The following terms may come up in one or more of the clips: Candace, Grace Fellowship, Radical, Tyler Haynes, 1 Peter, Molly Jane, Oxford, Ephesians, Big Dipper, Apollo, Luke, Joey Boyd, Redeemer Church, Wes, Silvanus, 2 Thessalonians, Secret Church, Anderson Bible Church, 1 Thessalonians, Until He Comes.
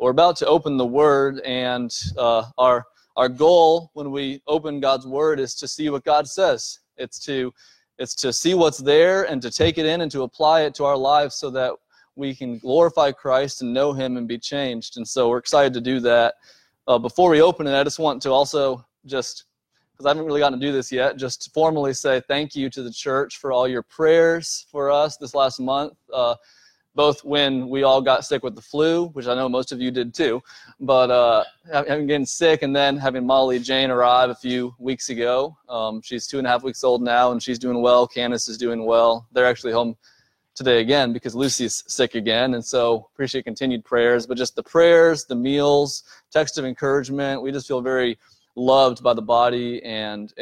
We're about to open the Word, and our goal when we open God's Word is to see what God says. It's to see what's there and to take it in and to apply it to our lives so that we can glorify Christ and know Him and be changed. And so we're excited to do that. Before we open it, I just want to also just, because I haven't really gotten to do this yet, just formally say thank you to the church for all your prayers for us this last month. Both when we all got sick with the flu, which I know most of you did too, but having getting sick and then having Molly Jane arrive a few weeks ago. She's 2.5 weeks old now, and she's doing well. Candace is doing well. They're actually home today again because Lucy's sick again, and so appreciate continued prayers. But just the prayers, the meals, text of encouragement, we just feel very loved by the body and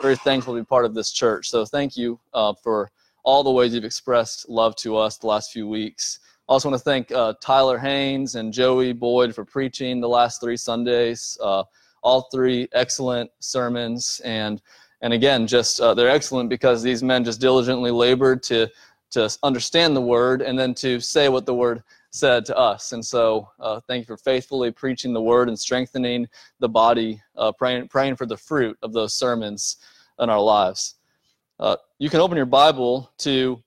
very thankful to be part of this church. So thank you for all the ways you've expressed love to us the last few weeks. I also want to thank Tyler Haynes and Joey Boyd for preaching the last 3 Sundays, all 3 excellent sermons. And again, just they're excellent because these men just diligently labored to understand the Word and then to say what the Word said to us. And so thank you for faithfully preaching the Word and strengthening the body, praying for the fruit of those sermons in our lives. You can open your Bible to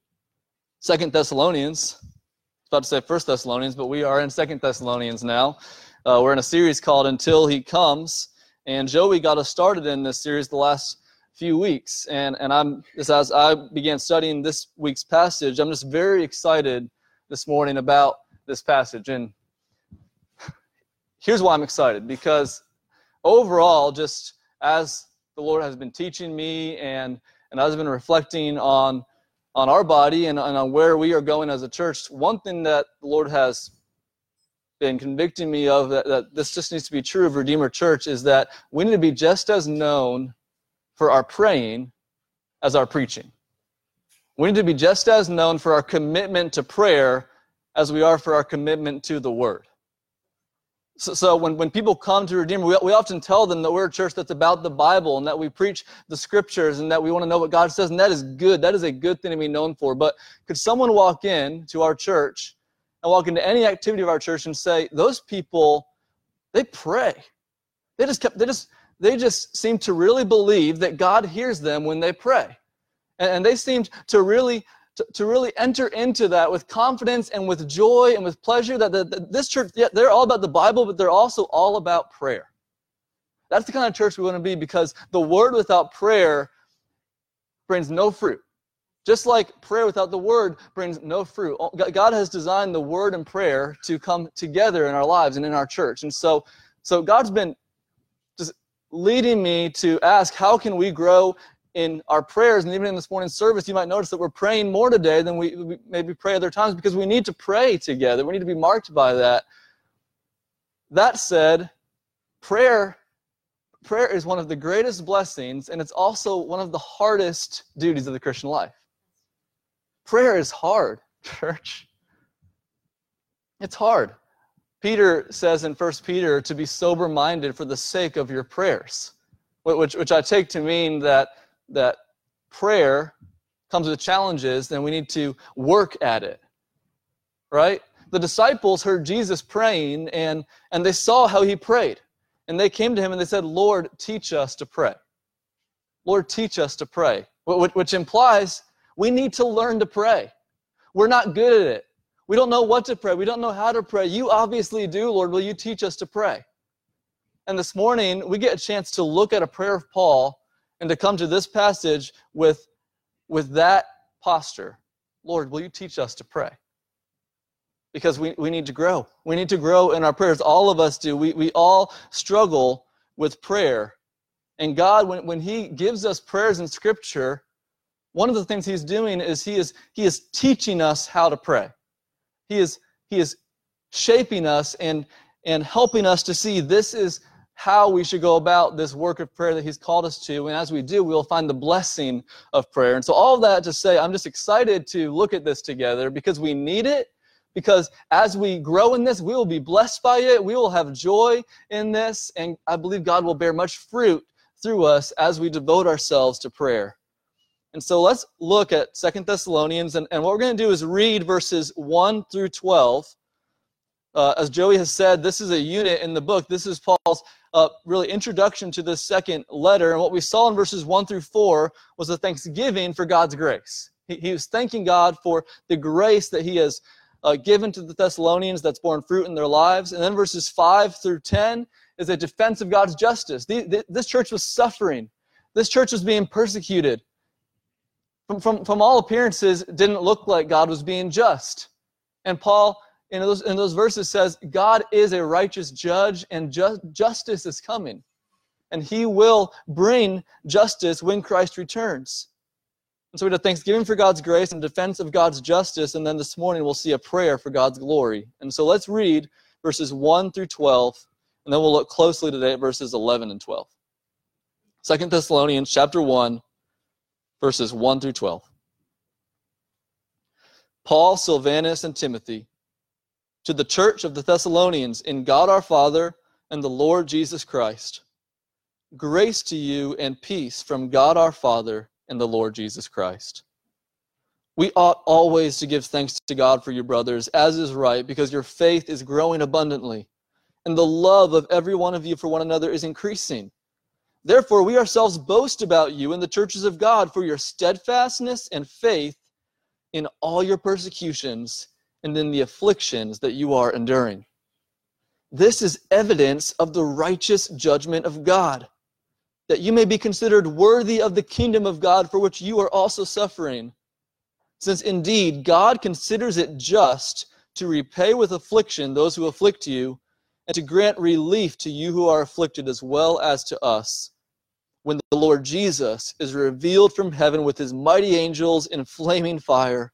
2 Thessalonians. I was about to say 1 Thessalonians, but we are in 2 Thessalonians now. We're in a series called Until He Comes, and Joey got us started in this series the last few weeks. And as I began studying this week's passage, I'm just very excited this morning about this passage. And here's why I'm excited, because overall, just as the Lord has been teaching me and I've been reflecting on our body and on where we are going as a church, one thing that the Lord has been convicting me of, that this just needs to be true of Redeemer Church, is that we need to be just as known for our praying as our preaching. We need to be just as known for our commitment to prayer as we are for our commitment to the Word. So when people come to Redeemer, we often tell them that we're a church that's about the Bible and that we preach the Scriptures and that we want to know what God says, and that is good. That is a good thing to be known for. But could someone walk in to our church and walk into any activity of our church and say, those people, they pray. They just seem to really believe that God hears them when they pray. And they seemed to really enter into that with confidence and with joy and with pleasure, that this church, yeah, they're all about the Bible, but they're also all about prayer. That's the kind of church we want to be, because the Word without prayer brings no fruit. Just like prayer without the Word brings no fruit. God has designed the Word and prayer to come together in our lives and in our church. And so God's been just leading me to ask, how can we grow in our prayers? And even in this morning's service, you might notice that we're praying more today than we maybe pray other times, because we need to pray together. We need to be marked by that. That said, prayer is one of the greatest blessings, and it's also one of the hardest duties of the Christian life. Prayer is hard, church. It's hard. Peter says in 1 Peter to be sober-minded for the sake of your prayers, which I take to mean that prayer comes with challenges, then we need to work at it, right? The disciples heard Jesus praying, and they saw how he prayed. And they came to him and they said, Lord, teach us to pray. Lord, teach us to pray, which implies we need to learn to pray. We're not good at it. We don't know what to pray. We don't know how to pray. You obviously do, Lord. Will you teach us to pray? And this morning, we get a chance to look at a prayer of Paul and to come to this passage with that posture. Lord, will you teach us to pray? Because we need to grow. We need to grow in our prayers. All of us do. We all struggle with prayer. And God, when He gives us prayers in Scripture, one of the things He's doing is He is teaching us how to pray. He is shaping us and helping us to see this is how we should go about this work of prayer that He's called us to, and as we do, we'll find the blessing of prayer. And so all that to say, I'm just excited to look at this together, because we need it, because as we grow in this, we will be blessed by it, we will have joy in this, and I believe God will bear much fruit through us as we devote ourselves to prayer. And so let's look at 2 Thessalonians, and what we're going to do is read verses 1 through 12, As Joey has said, this is a unit in the book. This is Paul's really introduction to this second letter. And what we saw in verses 1 through 4 was a thanksgiving for God's grace. He was thanking God for the grace that he has given to the Thessalonians that's borne fruit in their lives. And then verses 5 through 10 is a defense of God's justice. This church was suffering. This church was being persecuted. From all appearances, it didn't look like God was being just. And Paul, in those verses, says, God is a righteous judge, and justice is coming. And he will bring justice when Christ returns. And so we had a thanksgiving for God's grace and defense of God's justice, and then this morning we'll see a prayer for God's glory. And so let's read verses 1 through 12, and then we'll look closely today at verses 11 and 12. 2 Thessalonians chapter 1, verses 1 through 12. Paul, Silvanus, and Timothy, to the church of the Thessalonians, in God our Father and the Lord Jesus Christ, grace to you and peace from God our Father and the Lord Jesus Christ. We ought always to give thanks to God for you, brothers, as is right, because your faith is growing abundantly, and the love of every one of you for one another is increasing. Therefore, we ourselves boast about you in the churches of God for your steadfastness and faith in all your persecutions and in the afflictions that you are enduring. This is evidence of the righteous judgment of God, that you may be considered worthy of the kingdom of God for which you are also suffering. Since indeed God considers it just to repay with affliction those who afflict you, and to grant relief to you who are afflicted as well as to us, when the Lord Jesus is revealed from heaven with his mighty angels in flaming fire,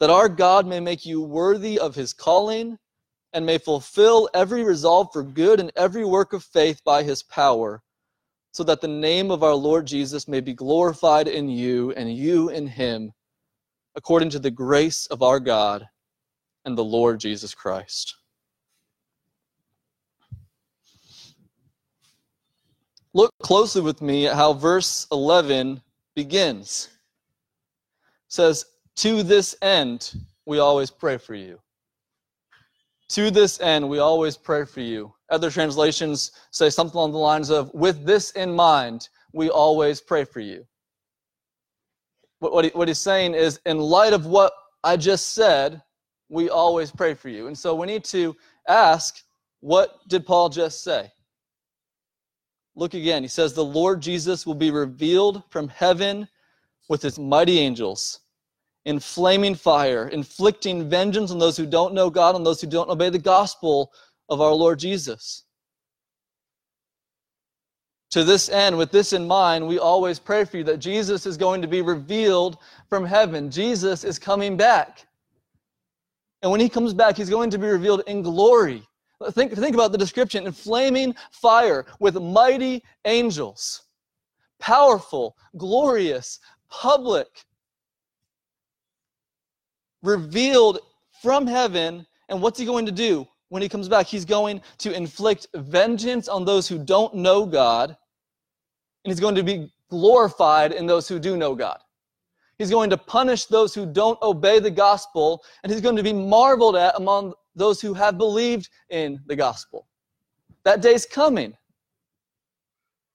that our God may make you worthy of his calling and may fulfill every resolve for good and every work of faith by his power, so that the name of our Lord Jesus may be glorified in you and you in him, according to the grace of our God and the Lord Jesus Christ. Look closely with me at how verse 11 begins. It says, to this end, we always pray for you. To this end, we always pray for you. Other translations say something along the lines of, with this in mind, we always pray for you. What he's saying is, in light of what I just said, we always pray for you. And so we need to ask, what did Paul just say? Look again. He says, the Lord Jesus will be revealed from heaven with his mighty angels in flaming fire, inflicting vengeance on those who don't know God, on those who don't obey the gospel of our Lord Jesus. To this end, with this in mind, we always pray for you, that Jesus is going to be revealed from heaven. Jesus is coming back. And when he comes back, he's going to be revealed in glory. Think about the description. In flaming fire with mighty angels. Powerful, glorious, public. Revealed from heaven. And what's he going to do when he comes back? He's going to inflict vengeance on those who don't know God. And he's going to be glorified in those who do know God. He's going to punish those who don't obey the gospel, and he's going to be marveled at among those who have believed in the gospel. That day's coming.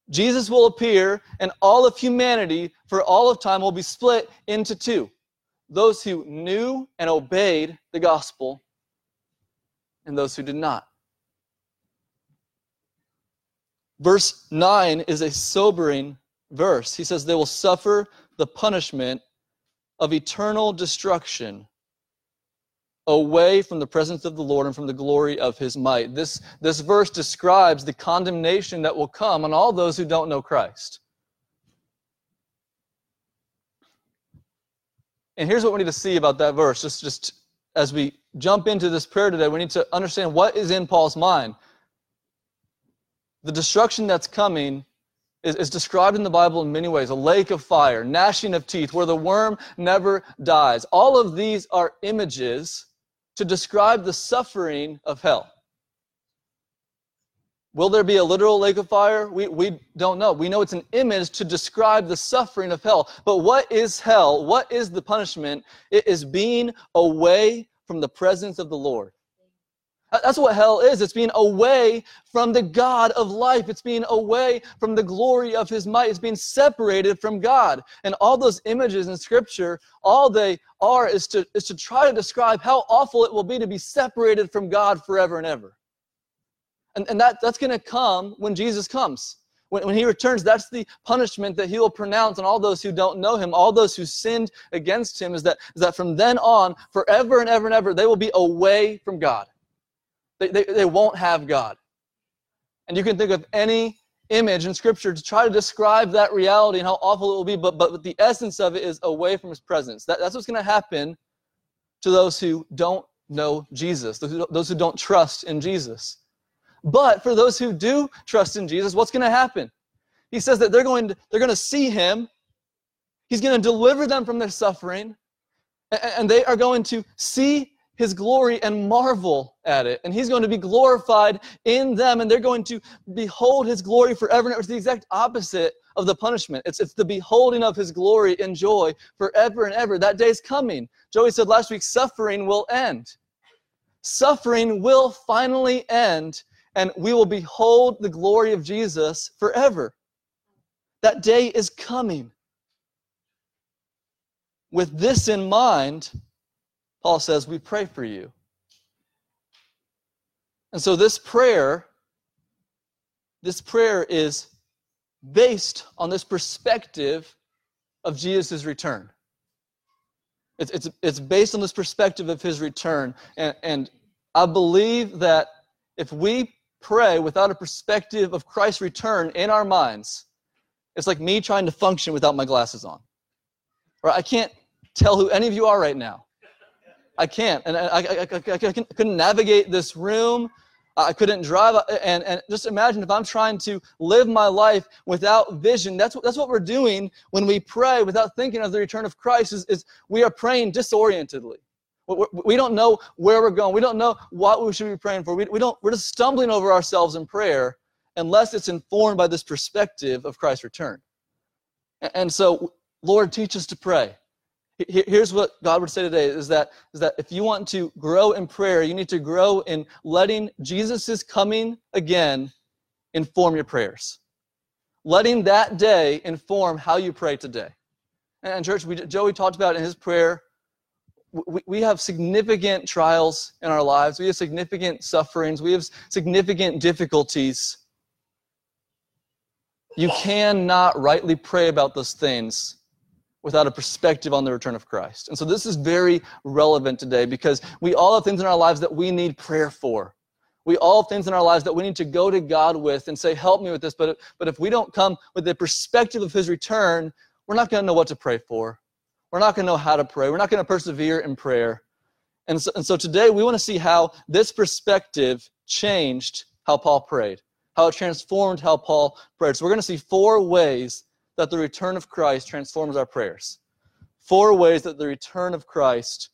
Jesus will appear, and all of humanity for all of time will be split into two. Those who knew and obeyed the gospel, and those who did not. Verse 9 is a sobering verse. He says they will suffer the punishment of eternal destruction away from the presence of the Lord and from the glory of his might. This verse describes the condemnation that will come on all those who don't know Christ. And here's what we need to see about that verse, just as we jump into this prayer today, we need to understand what is in Paul's mind. The destruction that's coming is described in the Bible in many ways. A lake of fire, gnashing of teeth, where the worm never dies. All of these are images to describe the suffering of hell. Will there be a literal lake of fire? We don't know. We know it's an image to describe the suffering of hell. But what is hell? What is the punishment? It is being away from the presence of the Lord. That's what hell is. It's being away from the God of life. It's being away from the glory of His might. It's being separated from God. And all those images in Scripture, all they are is to try to describe how awful it will be to be separated from God forever and ever. And that's going to come when Jesus comes. When He returns, that's the punishment that He will pronounce on all those who don't know Him, all those who sinned against Him, is that from then on, forever and ever and ever, they will be away from God. They won't have God. And you can think of any image in Scripture to try to describe that reality and how awful it will be, but the essence of it is away from His presence. That's what's going to happen to those who don't know Jesus, those who don't trust in Jesus. But for those who do trust in Jesus, what's going to happen? He says that they're going to see Him. He's going to deliver them from their suffering. And they are going to see His glory and marvel at it. And He's going to be glorified in them. And they're going to behold His glory forever and ever. It's the exact opposite of the punishment. It's the beholding of His glory and joy forever and ever. That day's coming. Joey said last week, suffering will end. Suffering will finally end. And we will behold the glory of Jesus forever. That day is coming. With this in mind, Paul says, we pray for you. And so this prayer is based on this perspective of Jesus' return. It's based on this perspective of His return. And I believe that if we pray without a perspective of Christ's return in our minds, it's like me trying to function without my glasses on. Right? I can't tell who any of you are right now. I can't. And I couldn't navigate this room. I couldn't drive. And just imagine if I'm trying to live my life without vision. That's what we're doing when we pray without thinking of the return of Christ, is we are praying disorientedly. We don't know where we're going. We don't know what we should be praying for. We're just stumbling over ourselves in prayer unless it's informed by this perspective of Christ's return. And so, Lord, teach us to pray. Here's what God would say today, is that if you want to grow in prayer, you need to grow in letting Jesus' coming again inform your prayers. Letting that day inform how you pray today. And church, Joey talked about in his prayer, we have significant trials in our lives. We have significant sufferings. We have significant difficulties. You cannot rightly pray about those things without a perspective on the return of Christ. And so this is very relevant today, because we all have things in our lives that we need prayer for. We all have things in our lives that we need to go to God with and say, help me with this. But if we don't come with the perspective of His return, we're not going to know what to pray for. We're not going to know how to pray. We're not going to persevere in prayer. And so today we want to see how this perspective changed how Paul prayed, how it transformed how Paul prayed. So we're going to see 4 ways that the return of Christ transforms our prayers. 4 ways that the return of Christ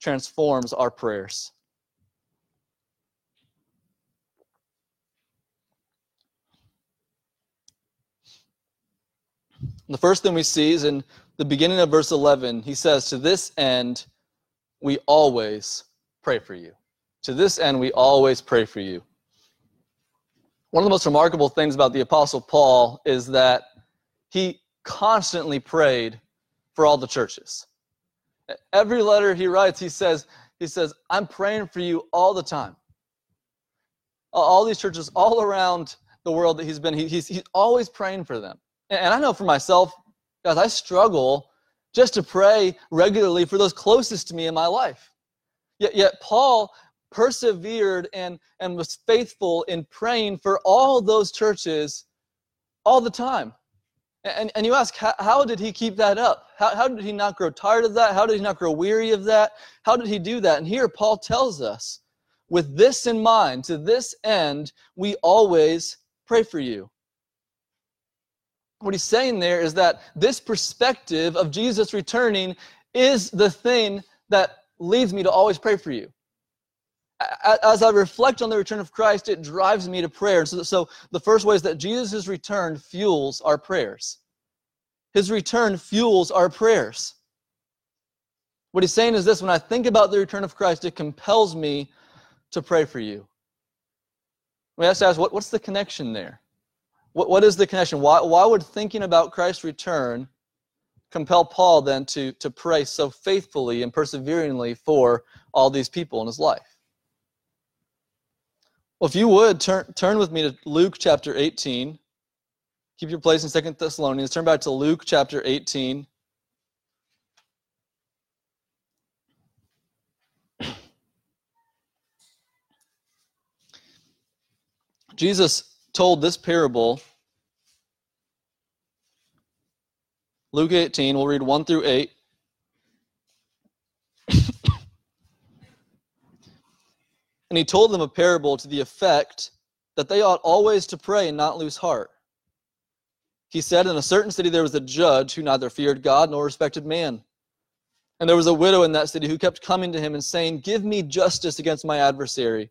transforms our prayers. The first thing we see is in the beginning of verse 11, he says, to this end, we always pray for you. To this end, we always pray for you. One of the most remarkable things about the Apostle Paul is that he constantly prayed for all the churches. Every letter he writes, he says, I'm praying for you all the time. All these churches all around the world that he's been, he's always praying for them. And I know for myself, guys, I struggle just to pray regularly for those closest to me in my life. Yet Paul persevered and was faithful in praying for all those churches all the time. And you ask, how did he keep that up? How did he not grow tired of that? How did he not grow weary of that? How did he do that? And here Paul tells us, with this in mind, to this end, we always pray for you. What he's saying there is that this perspective of Jesus returning is the thing that leads me to always pray for you. As I reflect on the return of Christ, it drives me to prayer. So the first way is that Jesus' return fuels our prayers. His return fuels our prayers. What he's saying is this: when I think about the return of Christ, it compels me to pray for you. We have to ask, what's the connection there? What is the connection? Why would thinking about Christ's return compel Paul then to pray so faithfully and perseveringly for all these people in his life? Well, if you would, turn with me to Luke chapter 18. Keep your place in 2 Thessalonians. Turn back to Luke chapter 18. Jesus told this parable. Luke 18, we'll read 1 through 8. And he told them a parable to the effect that they ought always to pray and not lose heart. He said, in a certain city there was a judge who neither feared God nor respected man. And there was a widow in that city who kept coming to him and saying, give me justice against my adversary.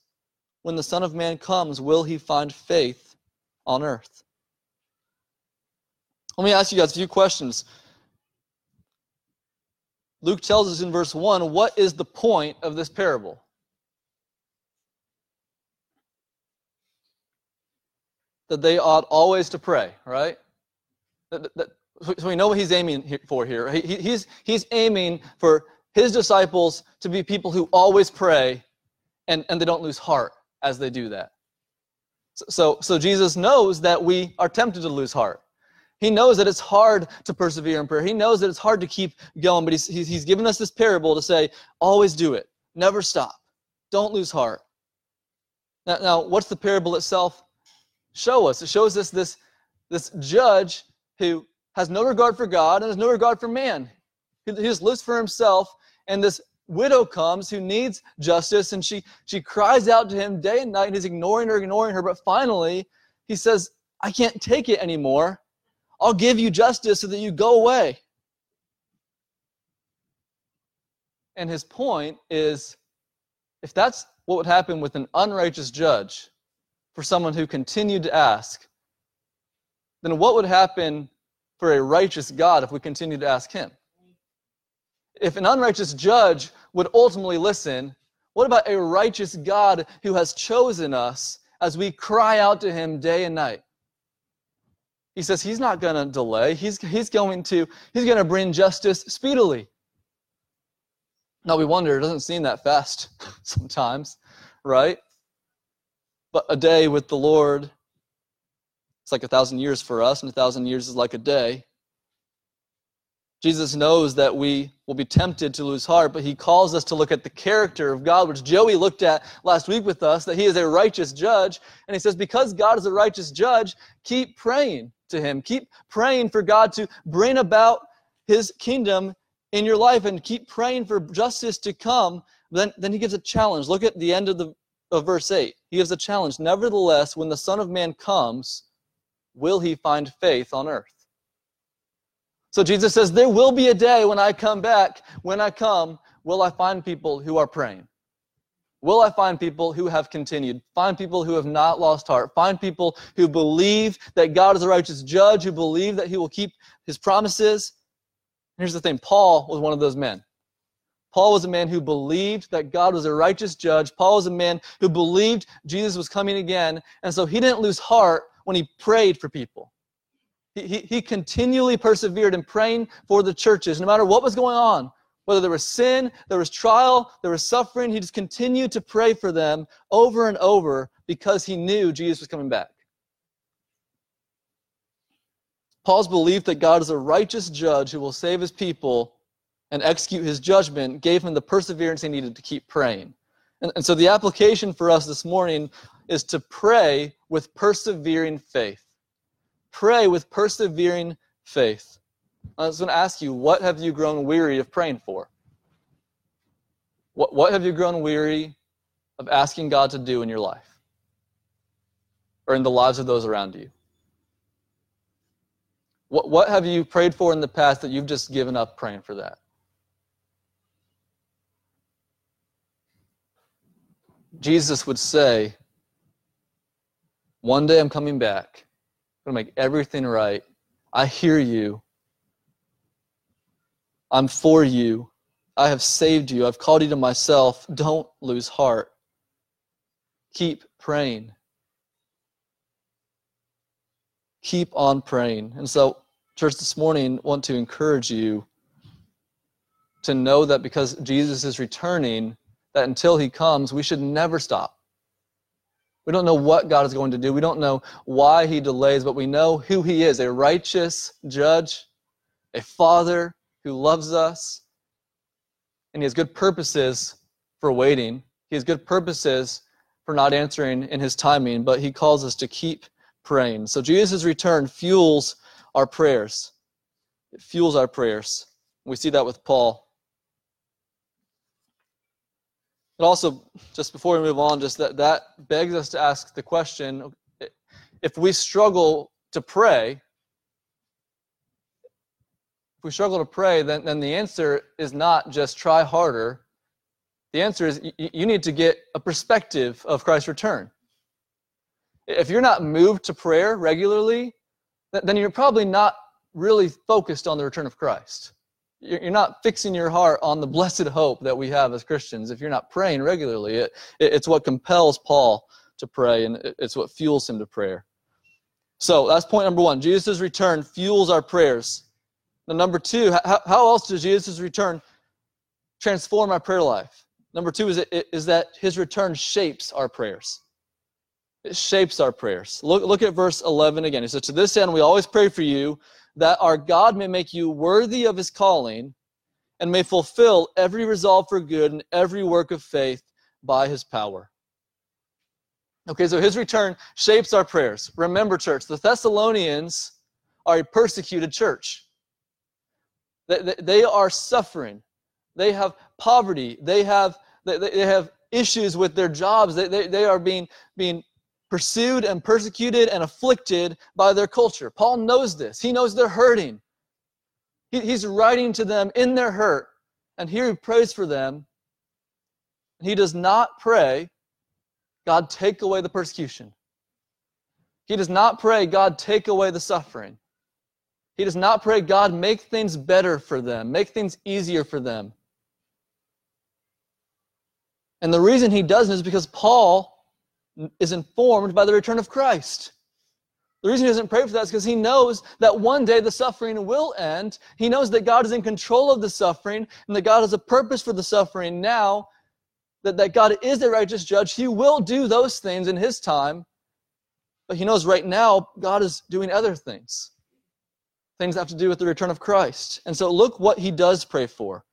when the Son of Man comes, will he find faith on earth? Let me ask you guys a few questions. Luke tells us in verse 1, what is the point of this parable? That they ought always to pray, right? So we know what he's aiming for here. He's aiming for his disciples to be people who always pray and they don't lose heart as they do that. So Jesus knows that we are tempted to lose heart. He knows that it's hard to persevere in prayer. He knows that it's hard to keep going, but he's given us this parable to say, always do it. Never stop. Don't lose heart. Now what's the parable itself? It shows us this judge who has no regard for God and has no regard for man. He just lives for himself, and this widow comes who needs justice, and she cries out to him day and night, and he's ignoring her, but finally he says, I can't take it anymore. I'll give you justice so that you go away. And his point is, if that's what would happen with an unrighteous judge, for someone who continued to ask, then what would happen for a righteous God if we continued to ask him? If an unrighteous judge would ultimately listen, what about a righteous God who has chosen us as we cry out to him day and night? He says he's not going to delay. He's going to bring justice speedily. Now we wonder, it doesn't seem that fast sometimes, right? But a day with the Lord, it's like 1,000 years for us, and 1,000 years is like a day. Jesus knows that we will be tempted to lose heart, but he calls us to look at the character of God, which Joey looked at last week with us, that he is a righteous judge. And he says, because God is a righteous judge, keep praying to him. Keep praying for God to bring about his kingdom in your life, and keep praying for justice to come. Then he gives a challenge. Look at the end of verse 8. He gives a challenge. Nevertheless, when the Son of Man comes, will he find faith on earth? So Jesus says, there will be a day when I come back. When I come, will I find people who are praying? Will I find people who have continued? Find people who have not lost heart. Find people who believe that God is a righteous judge, who believe that he will keep his promises. Here's the thing. Paul was one of those men. Paul was a man who believed that God was a righteous judge. Paul was a man who believed Jesus was coming again. And so he didn't lose heart when he prayed for people. He continually persevered in praying for the churches, no matter what was going on. Whether there was sin, there was trial, there was suffering, he just continued to pray for them over and over because he knew Jesus was coming back. Paul's belief that God is a righteous judge who will save his people and execute his judgment gave him the perseverance he needed to keep praying. And so the application for us this morning is to pray with persevering faith. Pray with persevering faith. I was going to ask you, what have you grown weary of praying for? What have you grown weary of asking God to do in your life? Or in the lives of those around you? What have you prayed for in the past that you've just given up praying for that? Jesus would say, one day I'm coming back. I'm going to make everything right. I hear you. I'm for you. I have saved you. I've called you to myself. Don't lose heart. Keep praying. Keep on praying. And so, church, this morning, I want to encourage you to know that because Jesus is returning, that until he comes, we should never stop. We don't know what God is going to do. We don't know why he delays, but we know who he is, a righteous judge, a father who loves us, and he has good purposes for waiting. He has good purposes for not answering in his timing, but he calls us to keep praying. So Jesus' return fuels our prayers. It fuels our prayers. We see that with Paul. But also, just before we move on, just that begs us to ask the question, if we struggle to pray, then the answer is not just try harder. The answer is you need to get a perspective of Christ's return. If you're not moved to prayer regularly, then you're probably not really focused on the return of Christ. You're not fixing your heart on the blessed hope that we have as Christians. If you're not praying regularly, it's what compels Paul to pray, and it's what fuels him to prayer. So that's point number one. Jesus' return fuels our prayers. And number two, how else does Jesus' return transform our prayer life? Number two is that his return shapes our prayers. It shapes our prayers. Look at verse 11 again. He says, "To this end we always pray for you, that our God may make you worthy of his calling and may fulfill every resolve for good and every work of faith by his power." Okay, so his return shapes our prayers. Remember, church, the Thessalonians are a persecuted church. They are suffering. They have poverty. They have issues with their jobs. They are being pursued and persecuted and afflicted by their culture. Paul knows this. He knows they're hurting. He's writing to them in their hurt. And here he prays for them. He does not pray, "God, take away the persecution." He does not pray, "God, take away the suffering." He does not pray, "God, make things better for them, make things easier for them." And the reason he doesn't is because Paul is informed by the return of Christ. The reason he doesn't pray for that is because he knows that one day the suffering will end. He knows that God is in control of the suffering and that God has a purpose for the suffering now, that God is a righteous judge. He will do those things in his time, but he knows right now God is doing other things. Things have to do with the return of Christ. And so look what he does pray for.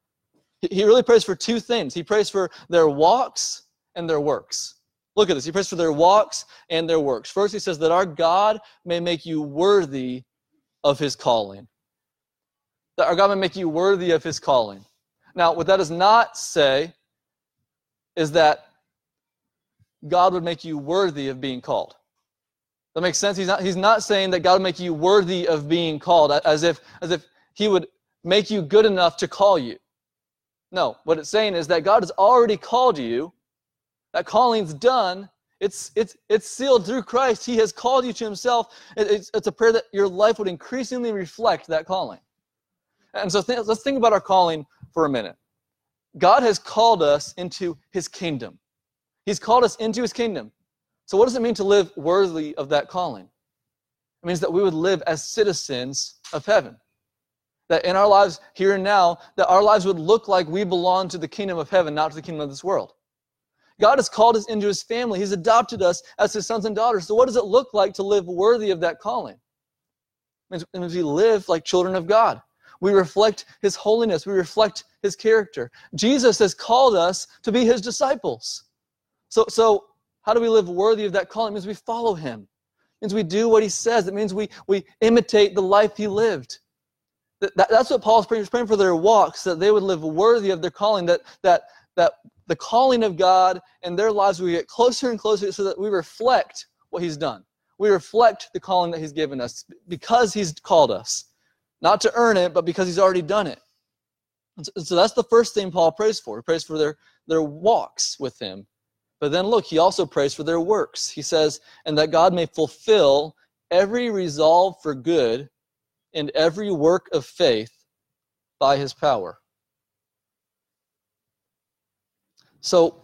He really prays for two things. He prays for their walks and their works. Look at this. He prays for their walks and their works. First, he says that our God may make you worthy of his calling. That our God may make you worthy of his calling. Now, what that does not say is that God would make you worthy of being called. That makes sense. He's not saying that God will make you worthy of being called, as if he would make you good enough to call you. No, what it's saying is that God has already called you. That calling's done. It's sealed through Christ. He has called you to himself. It's a prayer that your life would increasingly reflect that calling. And so let's think about our calling for a minute. God has called us into his kingdom. He's called us into his kingdom. So what does it mean to live worthy of that calling? It means that we would live as citizens of heaven. That in our lives, here and now, that our lives would look like we belong to the kingdom of heaven, not to the kingdom of this world. God has called us into his family. He's adopted us as his sons and daughters. So what does it look like to live worthy of that calling? It means we live like children of God. We reflect his holiness. We reflect his character. Jesus has called us to be his disciples. So how do we live worthy of that calling? It means we follow him. It means we do what he says. It means we imitate the life he lived. That's what Paul's praying for their walks, that they would live worthy of their calling, that the calling of God and their lives will get closer and closer so that we reflect what he's done. We reflect the calling that he's given us because he's called us. Not to earn it, but because he's already done it. And so that's the first thing Paul prays for. He prays for their walks with him. But then look, he also prays for their works. He says, and that God may fulfill every resolve for good and every work of faith by his power. So,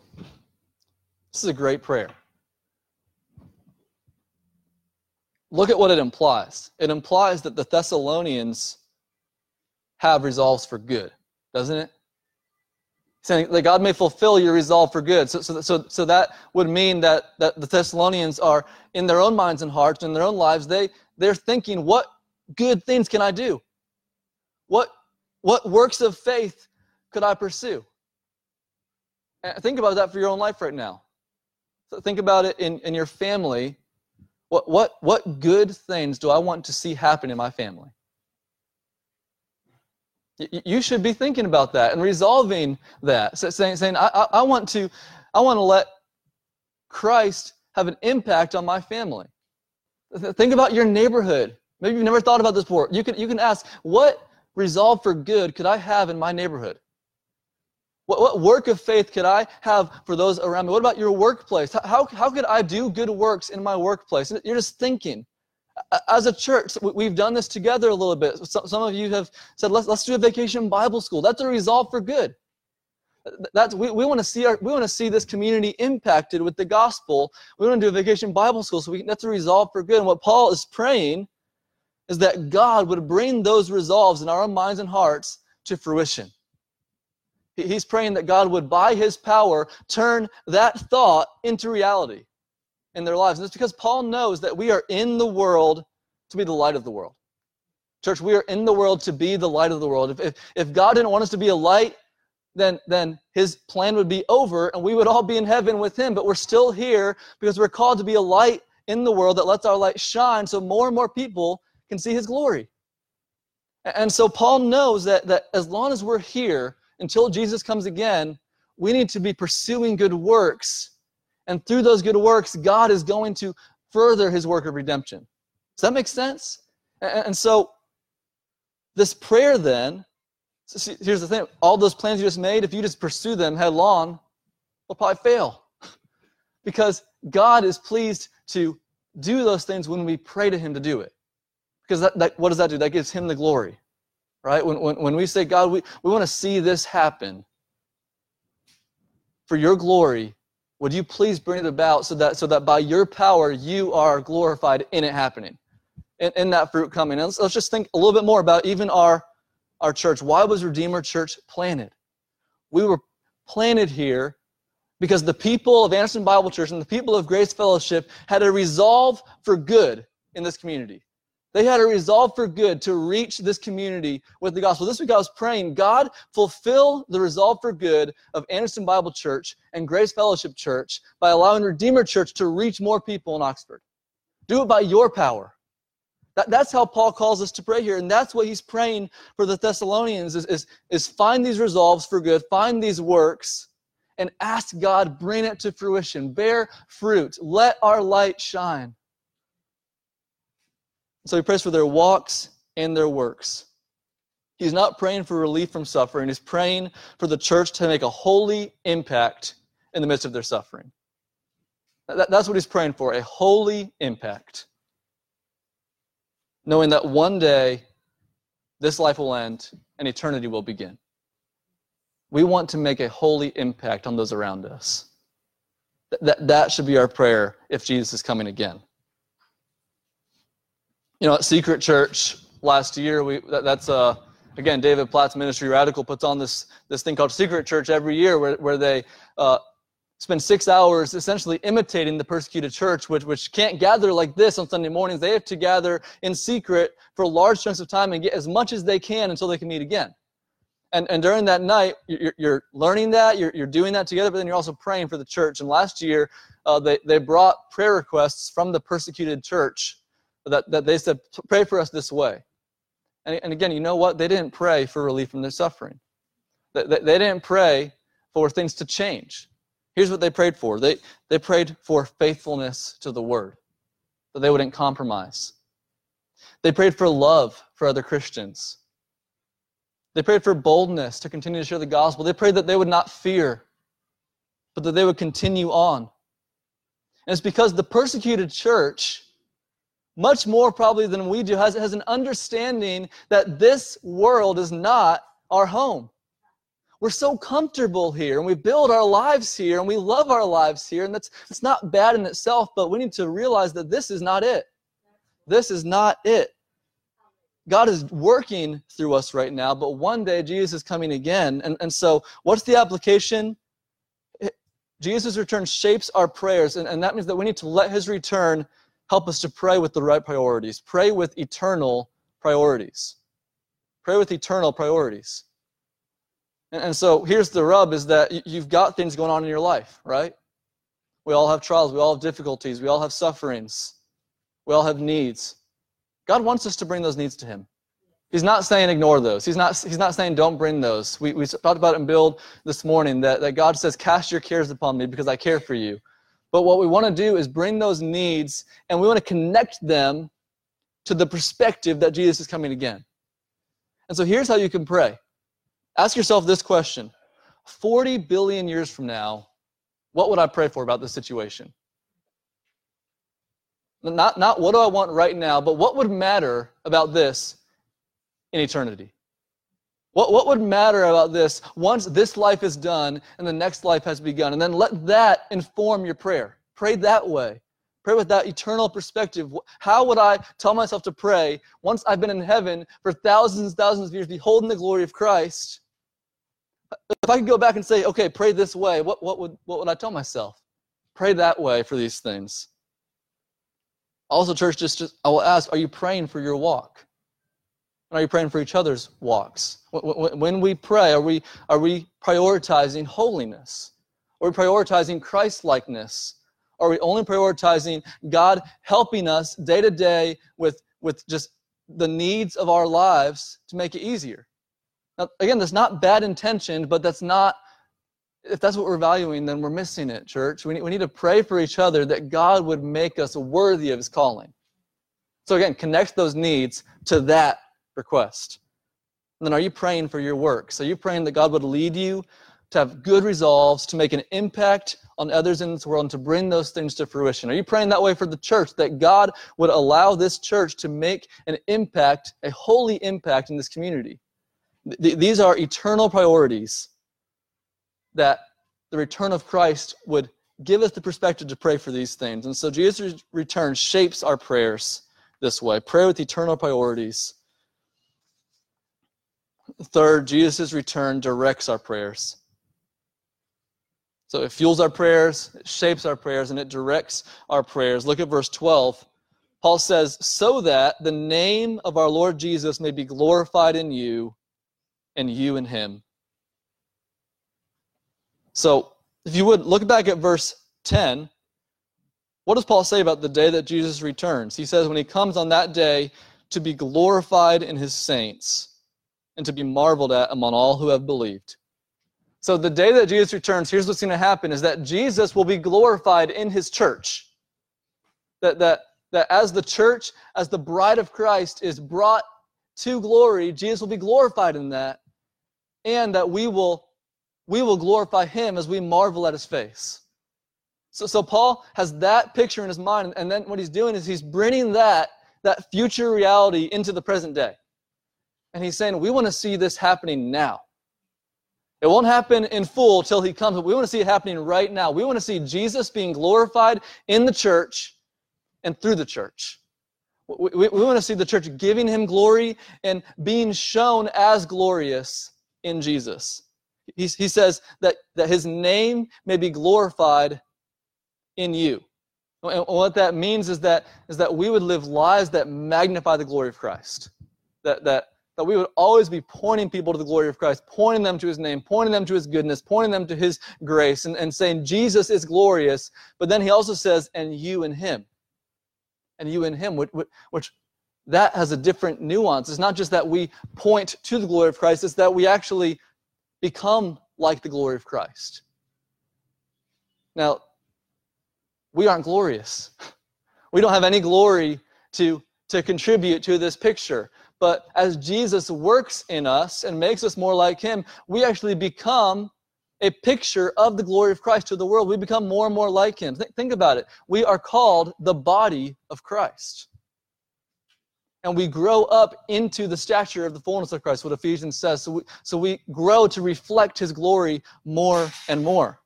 this is a great prayer. Look at what it implies. It implies that the Thessalonians have resolves for good, doesn't it? Saying that God may fulfill your resolve for good. So that would mean that the Thessalonians are in their own minds and hearts, in their own lives, they're thinking, what good things can I do? What works of faith could I pursue? And think about that for your own life right now. So think about it in your family. What good things do I want to see happen in my family? You should be thinking about that and resolving that. So saying I want to let Christ have an impact on my family. Think about your neighborhood. Maybe you've never thought about this before. You can ask, what resolve for good could I have in my neighborhood? What work of faith could I have for those around me? What about your workplace? How could I do good works in my workplace? You're just thinking. As a church, we've done this together a little bit. Some of you have said, let's do a vacation Bible school. That's a resolve for good. That's we want to see this community impacted with the gospel. We want to do a vacation Bible school, so that's a resolve for good. And what Paul is praying is that God would bring those resolves in our own minds and hearts to fruition. He's praying that God would, by his power, turn that thought into reality in their lives. And it's because Paul knows that we are in the world to be the light of the world. Church, we are in the world to be the light of the world. If God didn't want us to be a light, then his plan would be over, and we would all be in heaven with him. But we're still here because we're called to be a light in the world that lets our light shine so more and more people can see his glory. And so Paul knows that as long as we're here, until Jesus comes again, we need to be pursuing good works. And through those good works, God is going to further his work of redemption. Does that make sense? And so this prayer then, see, here's the thing. All those plans you just made, if you just pursue them head on, they'll probably fail. Because God is pleased to do those things when we pray to him to do it. Because what does that do? That gives him the glory. Right? When we say, God, we want to see this happen for your glory, would you please bring it about so that by your power you are glorified in it happening, in that fruit coming. And let's just think a little bit more about even our church. Why was Redeemer Church planted? We were planted here because the people of Anderson Bible Church and the people of Grace Fellowship had a resolve for good in this community. They had a resolve for good to reach this community with the gospel. This week I was praying, God, fulfill the resolve for good of Anderson Bible Church and Grace Fellowship Church by allowing Redeemer Church to reach more people in Oxford. Do it by your power. That's how Paul calls us to pray here, and that's what he's praying for the Thessalonians is find these resolves for good, find these works, and ask God, bring it to fruition. Bear fruit. Let our light shine. So he prays for their walks and their works. He's not praying for relief from suffering. He's praying for the church to make a holy impact in the midst of their suffering. That's what he's praying for, a holy impact. Knowing that one day, this life will end and eternity will begin. We want to make a holy impact on those around us. That should be our prayer if Jesus is coming again. You know, at Secret Church last year, that's David Platt's ministry, Radical, puts on this thing called Secret Church every year, where they spend 6 hours essentially imitating the persecuted church, which can't gather like this on Sunday mornings. They have to gather in secret for large chunks of time and get as much as they can until they can meet again. And during that night, you're learning that, you're doing that together, but then you're also praying for the church. And last year, they brought prayer requests from the persecuted church that they said, pray for us this way. And again, you know what? They didn't pray for relief from their suffering. They didn't pray for things to change. Here's what they prayed for. They prayed for faithfulness to the word, that they wouldn't compromise. They prayed for love for other Christians. They prayed for boldness to continue to share the gospel. They prayed that they would not fear, but that they would continue on. And it's because the persecuted church, much more probably than we do, has an understanding that this world is not our home. We're so comfortable here, and we build our lives here, and we love our lives here, and that's not bad in itself, but we need to realize that this is not it. This is not it. God is working through us right now, but one day Jesus is coming again. And so what's the application? Jesus' return shapes our prayers, and that means that we need to let his return help us to pray with the right priorities. Pray with eternal priorities. Pray with eternal priorities. And so here's the rub, is that you've got things going on in your life, right? We all have trials. We all have difficulties. We all have sufferings. We all have needs. God wants us to bring those needs to him. He's not saying ignore those. He's not saying don't bring those. We talked about it in Build this morning that God says, cast your cares upon me because I care for you. But what we want to do is bring those needs, and we want to connect them to the perspective that Jesus is coming again. And so here's how you can pray. Ask yourself this question. 40 billion years from now, what would I pray for about this situation? Not what do I want right now, but what would matter about this in eternity? What would matter about this once this life is done and the next life has begun? And then let that inform your prayer. Pray that way. Pray with that eternal perspective. How would I tell myself to pray once I've been in heaven for thousands and thousands of years, beholding the glory of Christ? If I could go back and say, okay, pray this way, what would I tell myself? Pray that way for these things. Also, church, just I will ask, are you praying for your walk? And are you praying for each other's walks? When we pray, are we prioritizing holiness? Are we prioritizing Christ-likeness? Are we only prioritizing God helping us day to day with just the needs of our lives to make it easier? Now, again, that's not bad intention, but that's not, if that's what we're valuing, then we're missing it, church. We need to pray for each other that God would make us worthy of his calling. So again, connect those needs to that request. And then are you praying for your works? Are you praying that God would lead you to have good resolves, to make an impact on others in this world, and to bring those things to fruition? Are you praying that way for the church, that God would allow this church to make an impact, a holy impact in this community? These are eternal priorities that the return of Christ would give us the perspective to pray for these things. And so Jesus' return shapes our prayers this way. Pray with eternal priorities. Third, Jesus' return directs our prayers. So it fuels our prayers, it shapes our prayers, and it directs our prayers. Look at verse 12. Paul says, so that the name of our Lord Jesus may be glorified in you, and you in him. So, if you would, look back at verse 10. What does Paul say about the day that Jesus returns? He says, when he comes on that day, to be glorified in his saints, and to be marveled at among all who have believed. So the day that Jesus returns, here's what's going to happen, is that Jesus will be glorified in his church. That as the church, as the bride of Christ is brought to glory, Jesus will be glorified in that, and that we will glorify him as we marvel at his face. So Paul has that picture in his mind, and then what he's doing is he's bringing that future reality into the present day. And he's saying, we want to see this happening now. It won't happen in full till he comes, but we want to see it happening right now. We want to see Jesus being glorified in the church and through the church. We want to see the church giving him glory and being shown as glorious in Jesus. He says that his name may be glorified in you. And what that means is that we would live lives that magnify the glory of Christ. That we would always be pointing people to the glory of Christ, pointing them to his name, pointing them to his goodness, pointing them to his grace, and saying Jesus is glorious. But then he also says, and you in him. And you in him, which that has a different nuance. It's not just that we point to the glory of Christ, it's that we actually become like the glory of Christ. Now, we aren't glorious. We don't have any glory to contribute to this picture. But as Jesus works in us and makes us more like him, we actually become a picture of the glory of Christ to the world. We become more and more like him. Think about it. We are called the body of Christ. And we grow up into the stature of the fullness of Christ, what Ephesians says. So we grow to reflect his glory more and more.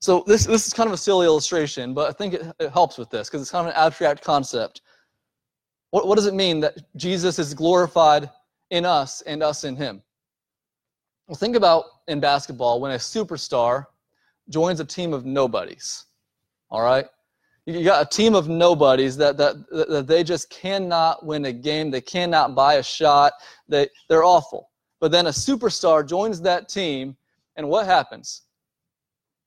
So this is kind of a silly illustration, but I think it helps with this because it's kind of an abstract concept. What does it mean that Jesus is glorified in us and us in him? Well, think about in basketball when a superstar joins a team of nobodies, all right? You got a team of nobodies that they just cannot win a game. They cannot buy a shot. They're awful. But then a superstar joins that team, and what happens?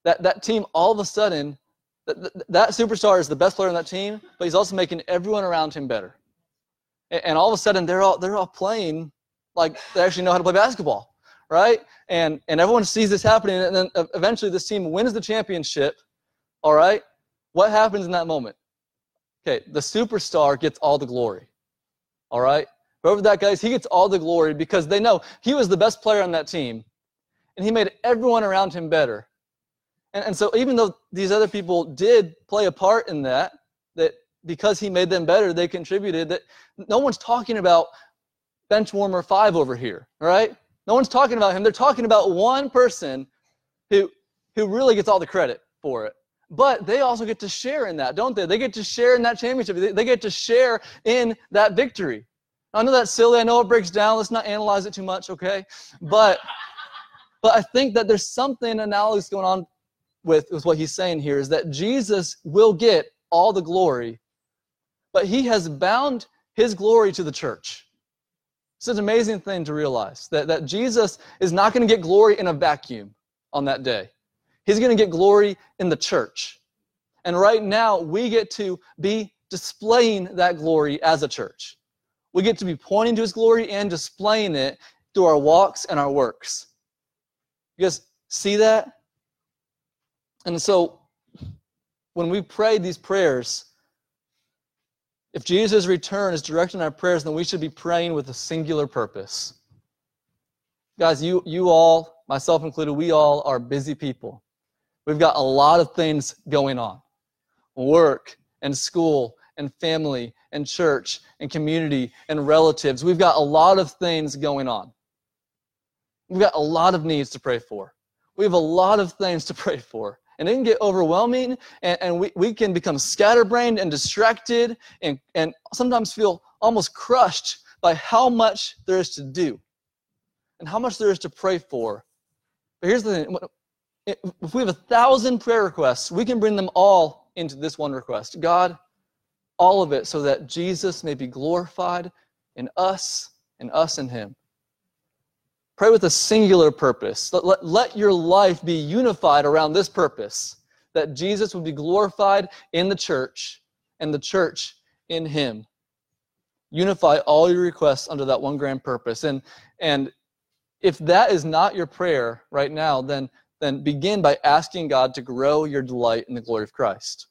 That team, all of a sudden, that superstar is the best player on that team, but he's also making everyone around him better. And all of a sudden, they're all playing like they actually know how to play basketball. Right? And everyone sees this happening, and then eventually this team wins the championship, all right? What happens in that moment? Okay, the superstar gets all the glory, all right? Whoever that guy is, he gets all the glory because they know he was the best player on that team, and he made everyone around him better. And so even though these other people did play a part in that because he made them better, they contributed, that no one's talking about bench warmer 5 over here, all right? No one's talking about him. They're talking about one person who really gets all the credit for it. But they also get to share in that, don't they? They get to share in that championship. They get to share in that victory. I know that's silly. I know it breaks down. Let's not analyze it too much, okay? But I think that there's something analogous going on with what he's saying here, is that Jesus will get all the glory, but he has bound his glory to the church. It's an amazing thing to realize that Jesus is not going to get glory in a vacuum on that day. He's going to get glory in the church. And right now, we get to be displaying that glory as a church. We get to be pointing to his glory and displaying it through our walks and our works. You guys see that? And so, when we pray these prayers, if Jesus' return is directing our prayers, then we should be praying with a singular purpose. Guys, you all, myself included, we all are busy people. We've got a lot of things going on. Work and school and family and church and community and relatives. We've got a lot of things going on. We've got a lot of needs to pray for. We have a lot of things to pray for. And it can get overwhelming, and we can become scatterbrained and distracted and sometimes feel almost crushed by how much there is to do and how much there is to pray for. But here's the thing. If we have 1,000 prayer requests, we can bring them all into this one request. God, all of it so that Jesus may be glorified in us and us in him. Pray with a singular purpose. Let your life be unified around this purpose, that Jesus would be glorified in the church and the church in him. Unify all your requests under that one grand purpose. And if that is not your prayer right now, then begin by asking God to grow your delight in the glory of Christ.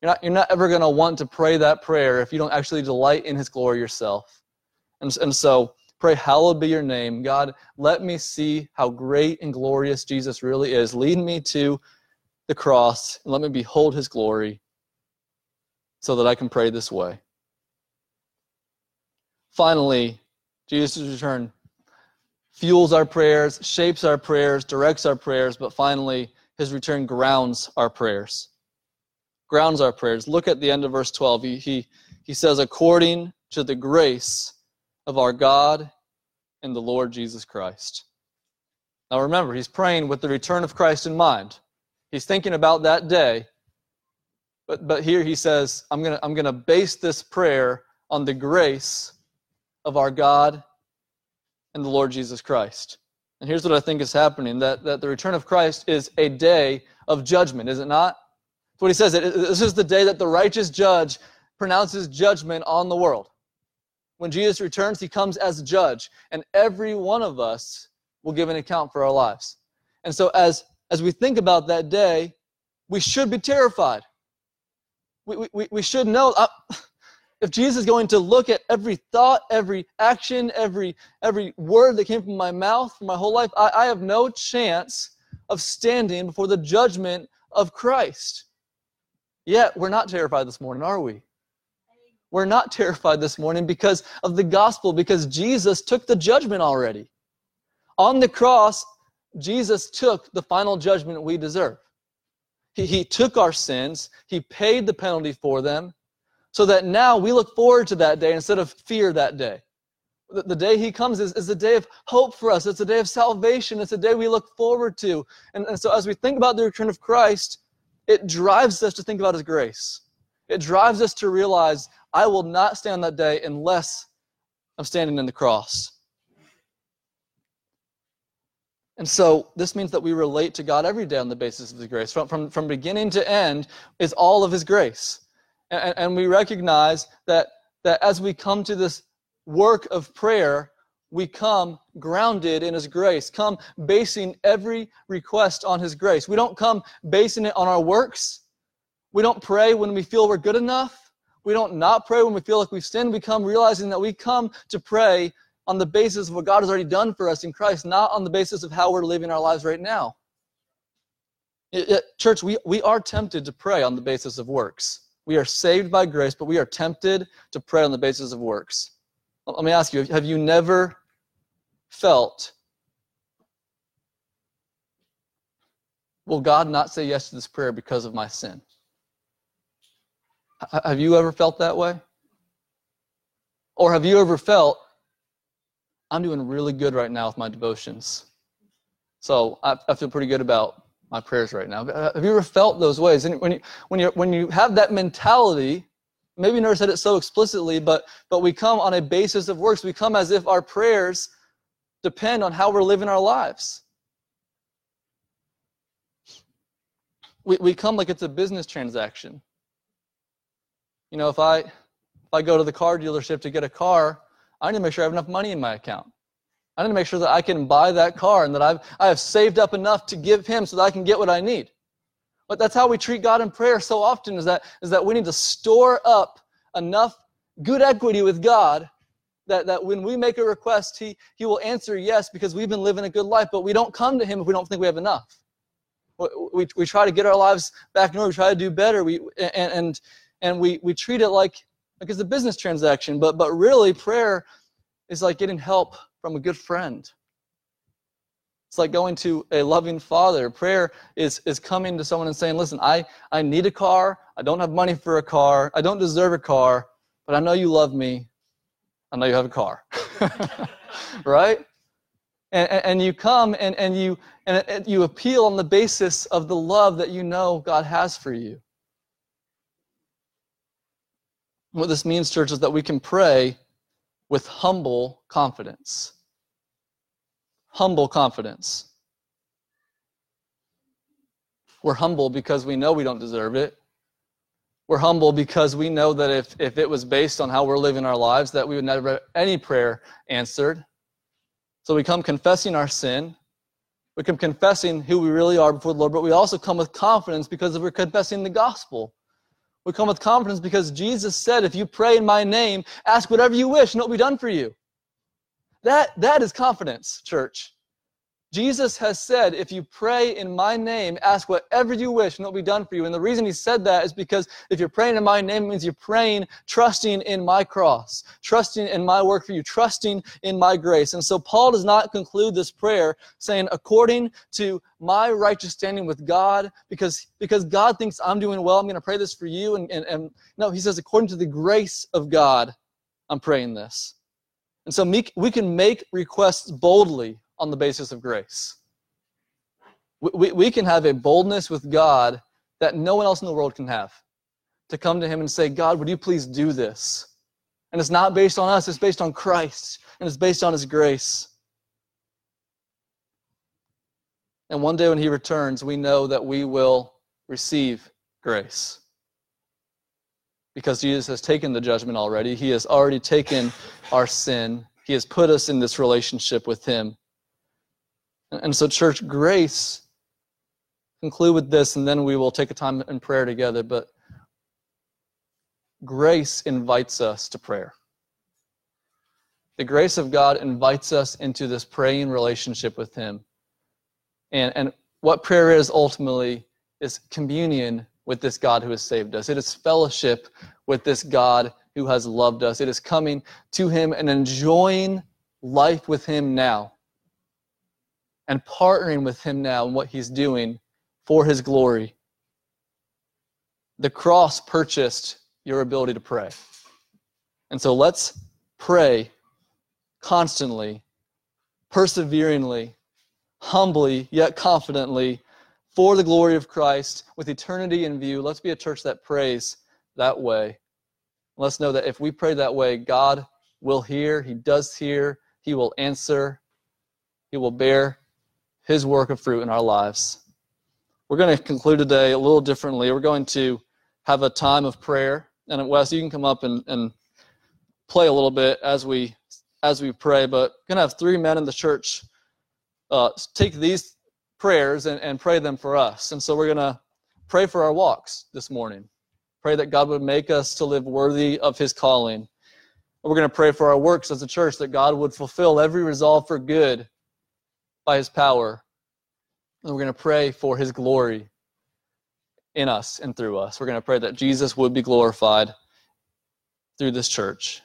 You're not ever going to want to pray that prayer if you don't actually delight in his glory yourself. And so, pray, hallowed be your name. God, let me see how great and glorious Jesus really is. Lead me to the cross, and let me behold his glory so that I can pray this way. Finally, Jesus' return fuels our prayers, shapes our prayers, directs our prayers, but finally, his return grounds our prayers. grounds our prayers. Look at the end of verse 12. He says, according to the grace of our God and the Lord Jesus Christ. Now remember, he's praying with the return of Christ in mind. He's thinking about that day. But here he says, I'm gonna base this prayer on the grace of our God and the Lord Jesus Christ. And here's what I think is happening, that the return of Christ is a day of judgment, is it not? That's what he says. This is the day that the righteous judge pronounces judgment on the world. When Jesus returns, he comes as a judge, and every one of us will give an account for our lives. And so as we think about that day, we should be terrified. We should know, if Jesus is going to look at every thought, every action, every word that came from my mouth, from my whole life, I have no chance of standing before the judgment of Christ. Yet, we're not terrified this morning, are we? We're not terrified this morning because of the gospel, because Jesus took the judgment already. On the cross, Jesus took the final judgment we deserve. He took our sins, he paid the penalty for them, so that now we look forward to that day instead of fear that day. The day he comes is a day of hope for us. It's a day of salvation. It's a day we look forward to. And so as we think about the return of Christ, it drives us to think about his grace. It drives us to realize I will not stand that day unless I'm standing in the cross. And so this means that we relate to God every day on the basis of his grace. From beginning to end is all of his grace. And we recognize that as we come to this work of prayer, we come grounded in his grace, come basing every request on his grace. We don't come basing it on our works. We don't pray when we feel we're good enough. We don't not pray when we feel like we've sinned. We come realizing that we come to pray on the basis of what God has already done for us in Christ, not on the basis of how we're living our lives right now. Church, we are tempted to pray on the basis of works. We are saved by grace, but we are tempted to pray on the basis of works. Let me ask you, have you never felt, will God not say yes to this prayer because of my sin? Have you ever felt that way? Or have you ever felt, I'm doing really good right now with my devotions, so I feel pretty good about my prayers right now. Have you ever felt those ways? And when you have that mentality, maybe you never said it so explicitly, but we come on a basis of works. We come as if our prayers depend on how we're living our lives. We come like it's a business transaction. You know, if I go to the car dealership to get a car, I need to make sure I have enough money in my account. I need to make sure that I can buy that car and that I have saved up enough to give him so that I can get what I need. But that's how we treat God in prayer so often, is that we need to store up enough good equity with God that when we make a request, he will answer yes because we've been living a good life, but we don't come to him if we don't think we have enough. We try to get our lives back in order. We try to do better. We treat it like it's a business transaction, but really prayer is like getting help from a good friend. It's like going to a loving father. Prayer is coming to someone and saying, listen, I need a car, I don't have money for a car, I don't deserve a car, but I know you love me, I know you have a car. Right? And you come and you appeal on the basis of the love that you know God has for you. What this means, church, is that we can pray with humble confidence. Humble confidence. We're humble because we know we don't deserve it. We're humble because we know that if it was based on how we're living our lives, that we would never have any prayer answered. So we come confessing our sin. We come confessing who we really are before the Lord, but we also come with confidence because we're confessing the gospel. We come with confidence because Jesus said, if you pray in my name, ask whatever you wish and it'll be done for you. That is confidence, church. Jesus has said, if you pray in my name, ask whatever you wish and it'll be done for you. And the reason he said that is because if you're praying in my name, it means you're praying, trusting in my cross, trusting in my work for you, trusting in my grace. And so Paul does not conclude this prayer saying, according to my righteous standing with God, because God thinks I'm doing well, I'm going to pray this for you. And no, he says, according to the grace of God, I'm praying this. And so we can make requests boldly on the basis of grace. We can have a boldness with God that no one else in the world can have, to come to him and say, God, would you please do this? And it's not based on us, it's based on Christ, and it's based on his grace. And one day when he returns, we know that we will receive grace, because Jesus has taken the judgment already. He has already taken our sin. He has put us in this relationship with him. And so, church, grace, conclude with this, and then we will take a time in prayer together, but grace invites us to prayer. The grace of God invites us into this praying relationship with him. And what prayer is ultimately is communion with this God who has saved us. It is fellowship with this God who has loved us. It is coming to him and enjoying life with him now, and partnering with him now in what he's doing for his glory. The cross purchased your ability to pray. And so let's pray constantly, perseveringly, humbly, yet confidently, for the glory of Christ, with eternity in view. Let's be a church that prays that way. Let's know that if we pray that way, God will hear, he does hear, he will answer, he will bear his work of fruit in our lives. We're going to conclude today a little differently. We're going to have a time of prayer. And Wes, you can come up and play a little bit as we pray. But we're going to have three men in the church take these prayers and pray them for us. And so we're going to pray for our walks this morning. Pray that God would make us to live worthy of his calling. We're going to pray for our works as a church, that God would fulfill every resolve for good by his power, and we're going to pray for his glory in us and through us. We're going to pray that Jesus would be glorified through this church.